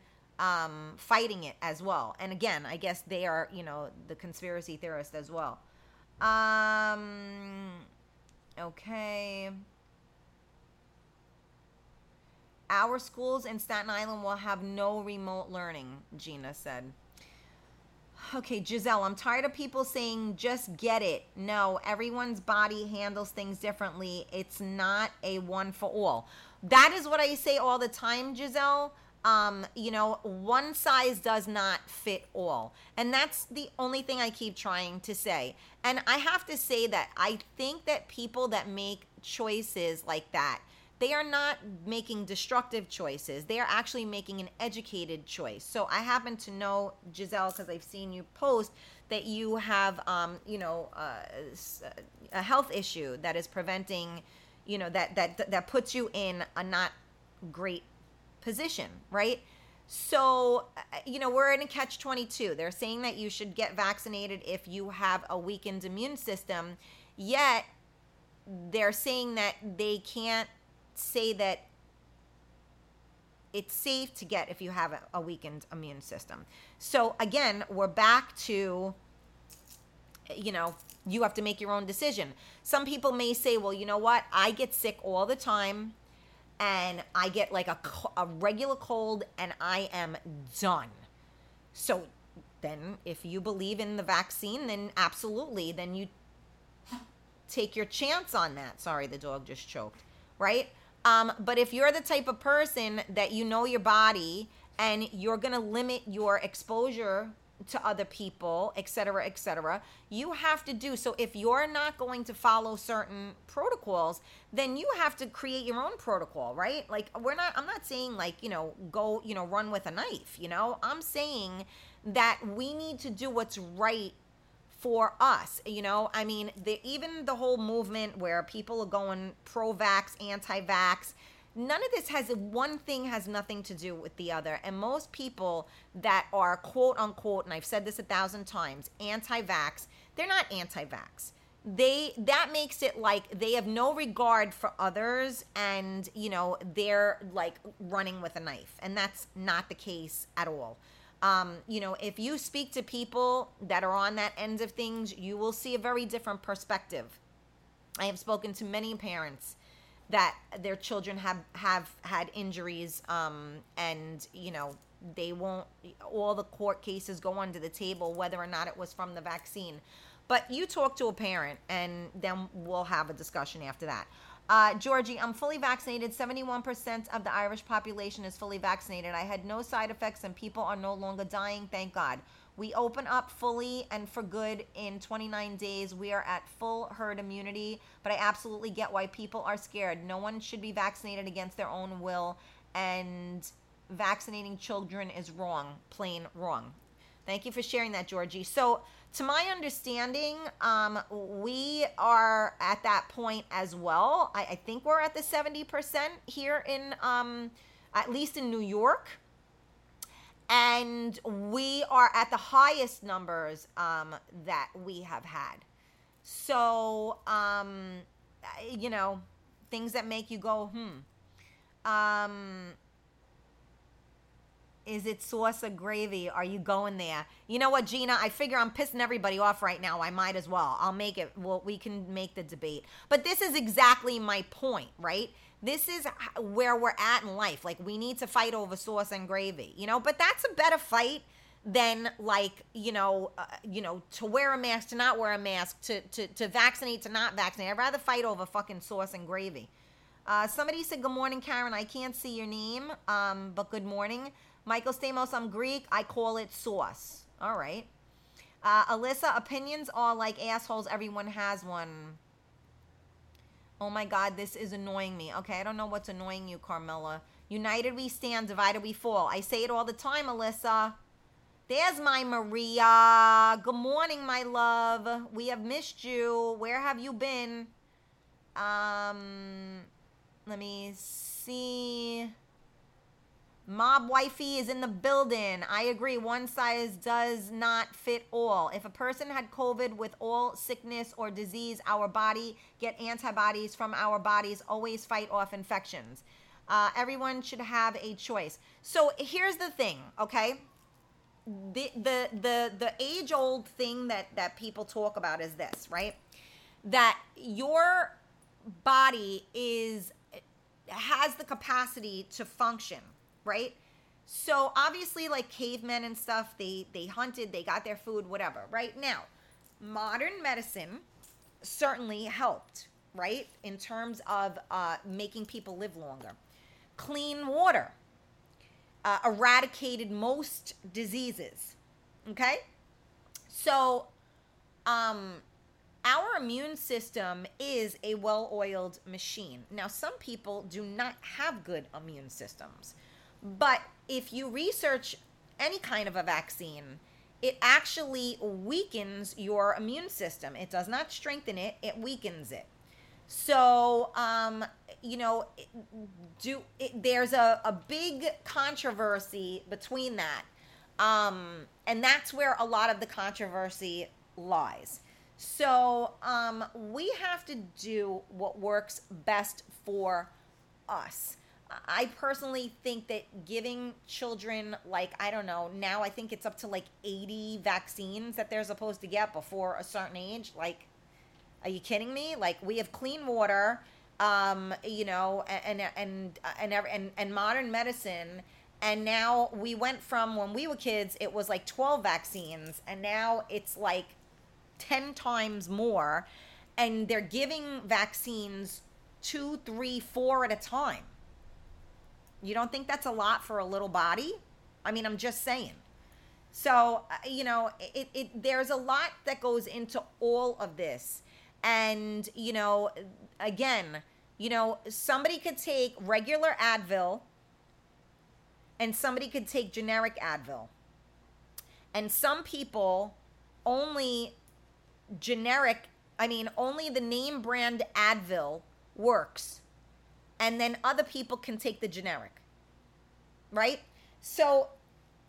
fighting it as well. And again, I guess they are, you know, the conspiracy theorists as well. Okay. Our schools in Staten Island will have no remote learning, Gina said. Okay, Giselle, I'm tired of people saying just get it. No, everyone's body handles things differently. It's not a one for all. That is what I say all the time, Giselle. You know, one size does not fit all. And that's the only thing I keep trying to say. And I have to say that I think that people that make choices like that, they are not making destructive choices. They are actually making an educated choice. So I happen to know, Giselle, because I've seen you post that you have, a health issue that is preventing, you know, that puts you in a not great position, right? So, you know, we're in a catch-22. They're saying that you should get vaccinated if you have a weakened immune system, yet they're saying that they can't say that it's safe to get if you have a weakened immune system. So again, we're back to, you know, you have to make your own decision. Some people may say, well, you know what? I get sick all the time and I get like a regular cold and I am done. So then if you believe in the vaccine, then absolutely, then you take your chance on that. Sorry, the dog just choked, right? But if you're the type of person that you know your body and you're going to limit your exposure to other people, et cetera, you have to do. So if you're not going to follow certain protocols, then you have to create your own protocol, right? Like I'm not saying like, you know, go, you know, run with a knife, you know, I'm saying that we need to do what's right for us, you know, I mean, even the whole movement where people are going pro-vax, anti-vax, none of this one thing has nothing to do with the other. And most people that are quote unquote, and I've said this 1,000 times, anti-vax, they're not anti-vax. That makes it like they have no regard for others and, you know, they're like running with a knife. And that's not the case at all. You know, if you speak to people that are on that end of things, you will see a very different perspective. I have spoken to many parents that their children have had injuries, and, you know, all the court cases go under the table, whether or not it was from the vaccine. But you talk to a parent and then we'll have a discussion after that. Georgie, I'm fully vaccinated. 71% of the Irish population is fully vaccinated. I had no side effects and people are no longer dying. Thank God. We open up fully and for good in 29 days. We are at full herd immunity, but I absolutely get why people are scared. No one should be vaccinated against their own will, and vaccinating children is wrong, plain wrong. Thank you for sharing that, Georgie. So to my understanding, we are at that point as well. I think we're at the 70% here in, at least in New York. And we are at the highest numbers that we have had. So, you know, things that make you go, is it sauce or gravy? Are you going there? You know what, Gina? I figure I'm pissing everybody off right now. I might as well. I'll make it. Well, we can make the debate. But this is exactly my point, right? This is where we're at in life. Like, we need to fight over sauce and gravy, you know? But that's a better fight than, like, you know, to wear a mask, to not wear a mask, to vaccinate, to not vaccinate. I'd rather fight over fucking sauce and gravy. Somebody said, good morning, Karen. I can't see your name, but good morning. Michael Stamos, I'm Greek. I call it sauce. All right. Alyssa, opinions are like assholes. Everyone has one. Oh, my God. This is annoying me. Okay. I don't know what's annoying you, Carmela. United we stand. Divided we fall. I say it all the time, Alyssa. There's my Maria. Good morning, my love. We have missed you. Where have you been? Let me see. Mob wifey is in the building. I agree. One size does not fit all. If a person had COVID with all sickness or disease, our body get antibodies from our bodies, always fight off infections. Everyone should have a choice. So here's the thing, okay? The age-old thing that people talk about is this, right? That your body has the capacity to function, right? So obviously, like cavemen and stuff, they hunted, they got their food, whatever. Right now, modern medicine certainly helped, right, in terms of making people live longer. Clean water eradicated most diseases. Okay, so our immune system is a well-oiled machine. Now, some people do not have good immune systems, but if you research any kind of a vaccine, it actually weakens your immune system. It does not strengthen it, it weakens it. So, there's a big controversy between that. And that's where a lot of the controversy lies. So, we have to do what works best for us. I personally think that giving children, now I think it's up to 80 vaccines that they're supposed to get before a certain age. Are you kidding me? We have clean water, and modern medicine. And now we went from when we were kids, it was 12 vaccines. And now it's 10 times more. And they're giving vaccines 2, 3, 4 at a time. You don't think that's a lot for a little body? I mean, I'm just saying. So, there's a lot that goes into all of this. And, somebody could take regular Advil and somebody could take generic Advil. And some people only the name brand Advil works. And then other people can take the generic, right? So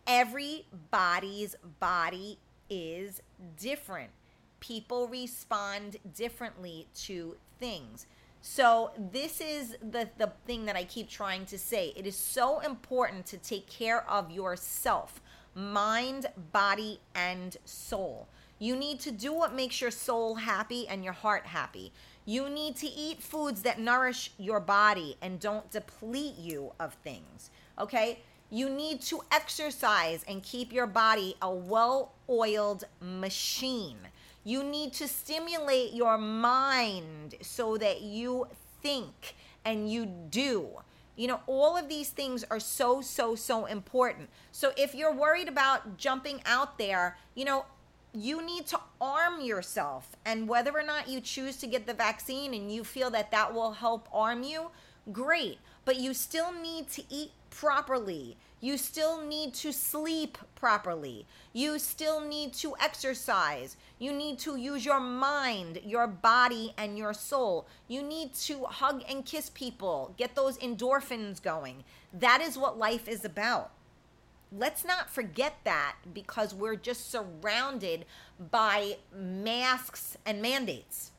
everybody's body is different. People respond differently to things. So this is the thing that I keep trying to say. It is so important to take care of yourself, mind, body, and soul. You need to do what makes your soul happy and your heart happy. You need to eat foods that nourish your body and don't deplete you of things, okay? You need to exercise and keep your body a well-oiled machine. You need to stimulate your mind so that you think and you do. All of these things are so, so, so important. So if you're worried about jumping out there, you need to arm yourself, and whether or not you choose to get the vaccine and you feel that will help arm you, great. But you still need to eat properly. You still need to sleep properly. You still need to exercise. You need to use your mind, your body, and your soul. You need to hug and kiss people. Get those endorphins going. That is what life is about. Let's not forget that, because we're just surrounded by masks and mandates.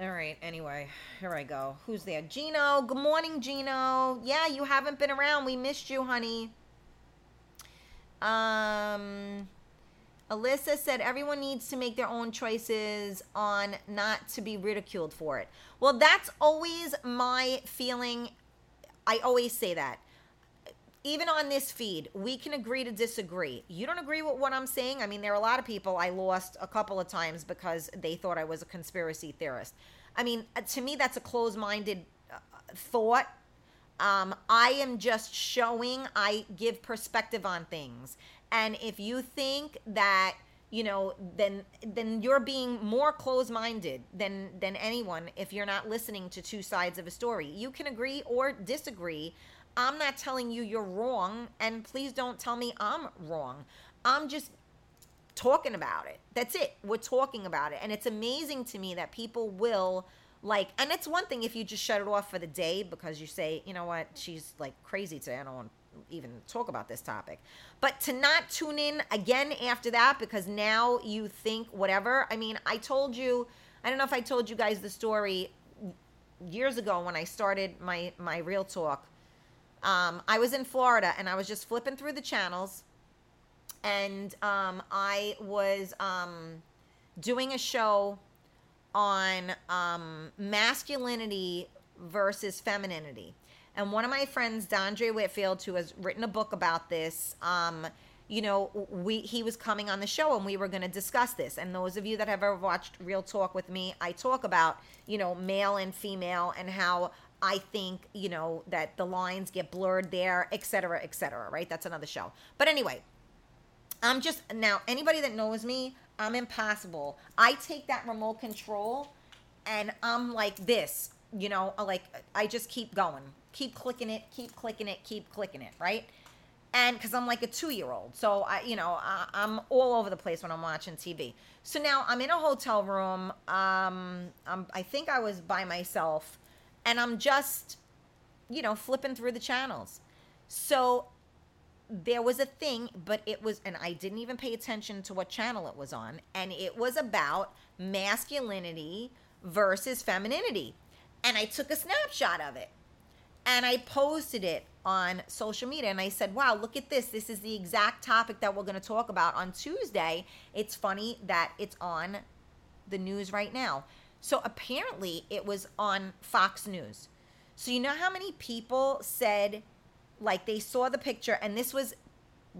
All right, anyway, here I go. Who's there? Gino. Good morning, Gino. Yeah, you haven't been around. We missed you, honey. Alyssa said everyone needs to make their own choices on not to be ridiculed for it. Well, that's always my feeling. I always say that. Even on this feed, we can agree to disagree. You don't agree with what I'm saying? I mean, there are a lot of people I lost a couple of times because they thought I was a conspiracy theorist. I mean, to me, that's a closed-minded thought. I am just showing, I give perspective on things. And if you think that, then you're being more closed-minded than anyone if you're not listening to two sides of a story. You can agree or disagree. I'm not telling you you're wrong, and please don't tell me I'm wrong. I'm just talking about it. That's it. We're talking about it. And it's amazing to me that people will and it's one thing if you just shut it off for the day because you say, you know what, she's crazy today. I don't want to even talk about this topic. But to not tune in again after that because now you think whatever. I mean, I don't know if I told you guys the story years ago when I started my Real Talk. I was in Florida and I was just flipping through the channels, and I was doing a show on masculinity versus femininity. And one of my friends, Dondre Whitfield, who has written a book about this, he was coming on the show and we were going to discuss this. And those of you that have ever watched Real Talk with me, I talk about, male and female and how I think, that the lines get blurred there, et cetera, right? That's another show. But anyway, now anybody that knows me, I'm impossible. I take that remote control and I'm like this, I just keep going. Keep clicking it, right? And because I'm like a 2-year-old. So, I'm all over the place when I'm watching TV. So now I'm in a hotel room. I think I was by myself. And I'm just, flipping through the channels. So there was a thing, and I didn't even pay attention to what channel it was on. And it was about masculinity versus femininity. And I took a snapshot of it. And I posted it on social media and I said, wow, look at this. This is the exact topic that we're going to talk about on Tuesday. It's funny that it's on the news right now. So apparently it was on Fox News. So you know how many people said, they saw the picture, and this was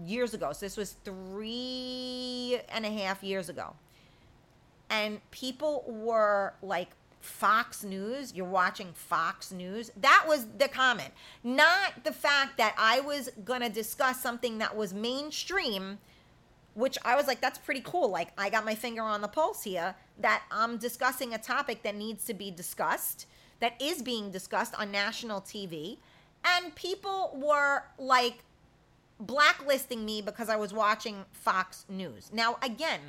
years ago. So this was 3.5 years ago. And people were like, Fox News, you're watching Fox News. That was the comment, not the fact that I was gonna discuss something that was mainstream, which I was like, that's pretty cool. I got my finger on the pulse here, that I'm discussing a topic that needs to be discussed, that is being discussed on national TV. And people were blacklisting me because I was watching Fox News. Now, again,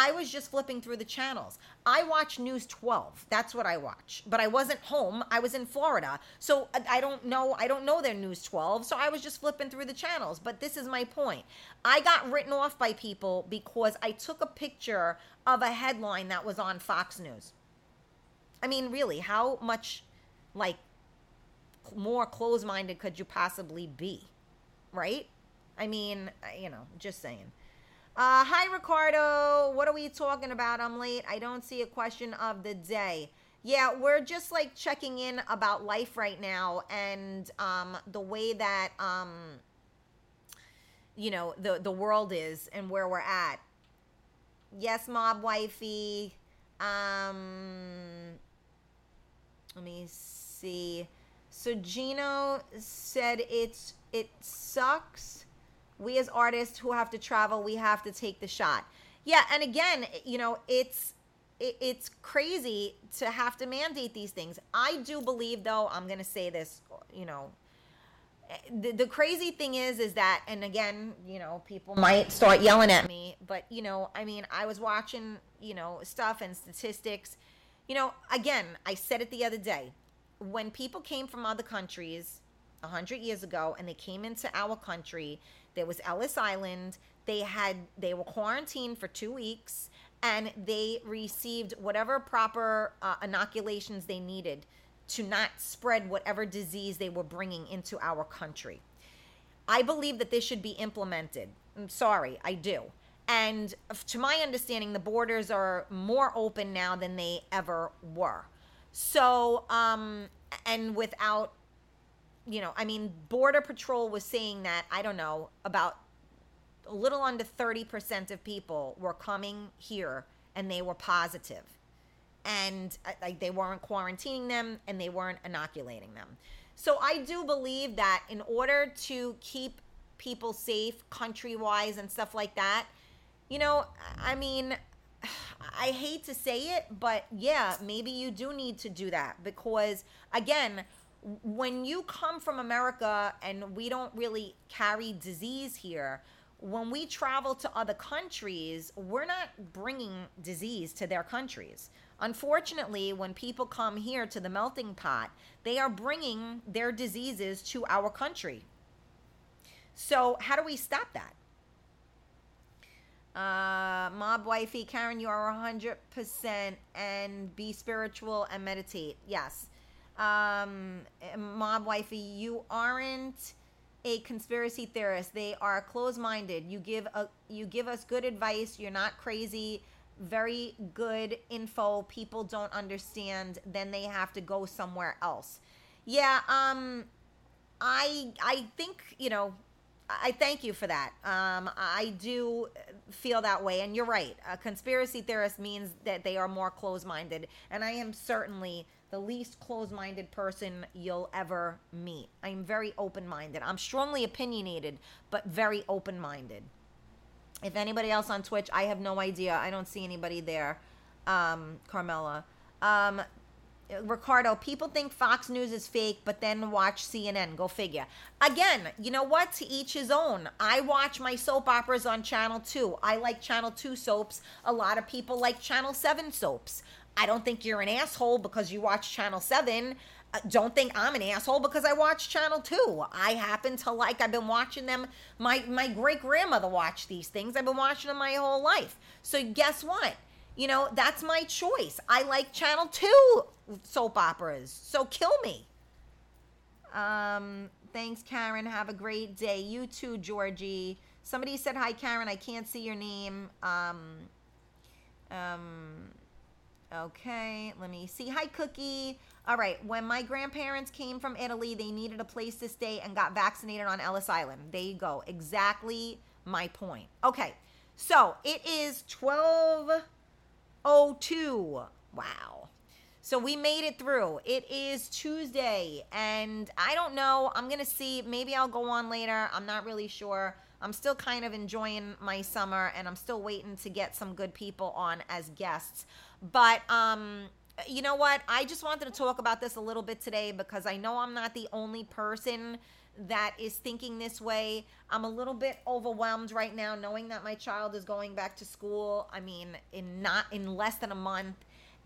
I was just flipping through the channels. I watch News 12. That's what I watch. But I wasn't home. I was in Florida. So I don't know their News 12. So I was just flipping through the channels. But this is my point. I got written off by people because I took a picture of a headline that was on Fox News. I mean, really, how much more closed-minded could you possibly be? Right? I mean, just saying. Hi, Ricardo. What are we talking about? I'm late. I don't see a question of the day. Yeah, we're just checking in about life right now and the way that, the world is and where we're at. Yes, Mob Wifey. Let me see. So Gino said it sucks. We as artists who have to travel, we have to take the shot. Yeah, and again, it's crazy to have to mandate these things. I do believe, though, I'm going to say this, the crazy thing is that, and again, people might start yelling at me, but, I was watching, stuff and statistics. Again, I said it the other day. When people came from other countries 100 years ago and they came into our country, there was Ellis Island. They were quarantined for 2 weeks, and they received whatever proper inoculations they needed to not spread whatever disease they were bringing into our country. I believe that this should be implemented. I'm sorry, I do. And to my understanding, the borders are more open now than they ever were. So, and without Border Patrol was saying that, I don't know, about a little under 30% of people were coming here and they were positive. And they weren't quarantining them and they weren't inoculating them. So I do believe that in order to keep people safe country-wise and stuff like that, I hate to say it, but yeah, maybe you do need to do that because, again, when you come from America and we don't really carry disease here, when we travel to other countries, we're not bringing disease to their countries. Unfortunately, when people come here to the melting pot, they are bringing their diseases to our country. So how do we stop that? Mob Wifey, Karen, you are 100%, and be spiritual and meditate. Yes. Mob Wifey, you aren't a conspiracy theorist. They are closed-minded. You give us good advice. You're not crazy. Very good info. People don't understand. Then they have to go somewhere else. Yeah. I think, you know, I thank you for that. I do feel that way. And you're right. A conspiracy theorist means that they are more closed-minded. And I am certainly the least closed-minded person you'll ever meet. I'm very open-minded. I'm strongly opinionated, but very open-minded. If anybody else on Twitch, I have no idea. I don't see anybody there. Carmela. Ricardo, people think Fox News is fake, but then watch CNN. Go figure. Again, you know what? To each his own. I watch my soap operas on Channel 2. I like Channel 2 soaps. A lot of people like Channel 7 soaps. I don't think you're an asshole because you watch Channel 7. Don't think I'm an asshole because I watch Channel 2. I happen to like, I've been watching them. My great-grandmother watched these things. I've been watching them my whole life. So guess what? You know, that's my choice. I like Channel 2 soap operas. So kill me. Thanks, Karen. Have a great day. You too, Georgie. Somebody said, hi, Karen. I can't see your name. Okay, let me see. Hi, Cookie. All right. When my grandparents came from Italy, they needed a place to stay and got vaccinated on Ellis Island. There you go. Exactly my point. Okay. So it is 12:02. Wow. So we made it through. It is Tuesday, and I don't know. I'm going to see. Maybe I'll go on later. I'm not really sure. I'm still kind of enjoying my summer, and I'm still waiting to get some good people on as guests. But you know what? I just wanted to talk about this a little bit today because I know I'm not the only person that is thinking this way. I'm a little bit overwhelmed right now knowing that my child is going back to school. I mean, in less than a month,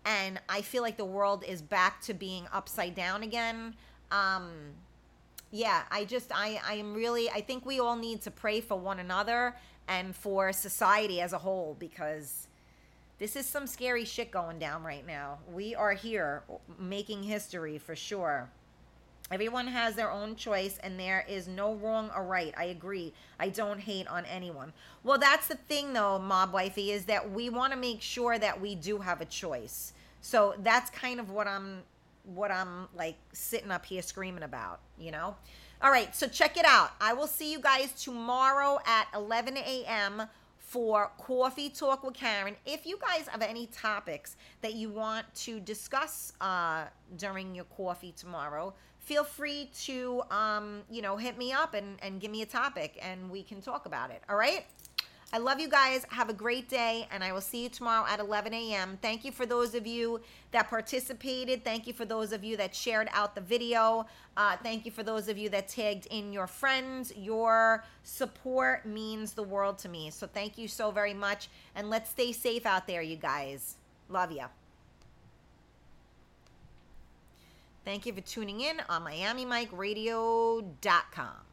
and I feel like the world is back to being upside down again. Yeah, I think we all need to pray for one another and for society as a whole, because this is some scary shit going down right now. We are here making history for sure. Everyone has their own choice, and there is no wrong or right. I agree. I don't hate on anyone. Well, that's the thing, though, Mob Wifey, is that we want to make sure that we do have a choice. So that's kind of what I'm like sitting up here screaming about, you know? All right, so check it out. I will see you guys tomorrow at 11 a.m. for Coffee Talk with Karen. If you guys have any topics that you want to discuss during your coffee tomorrow, feel free to, hit me up and give me a topic, and we can talk about it. All right? I love you guys. Have a great day, and I will see you tomorrow at 11 a.m. Thank you for those of you that participated. Thank you for those of you that shared out the video. Thank you for those of you that tagged in your friends. Your support means the world to me. So thank you so very much, and let's stay safe out there, you guys. Love ya. Thank you for tuning in on MiamiMicRadio.com.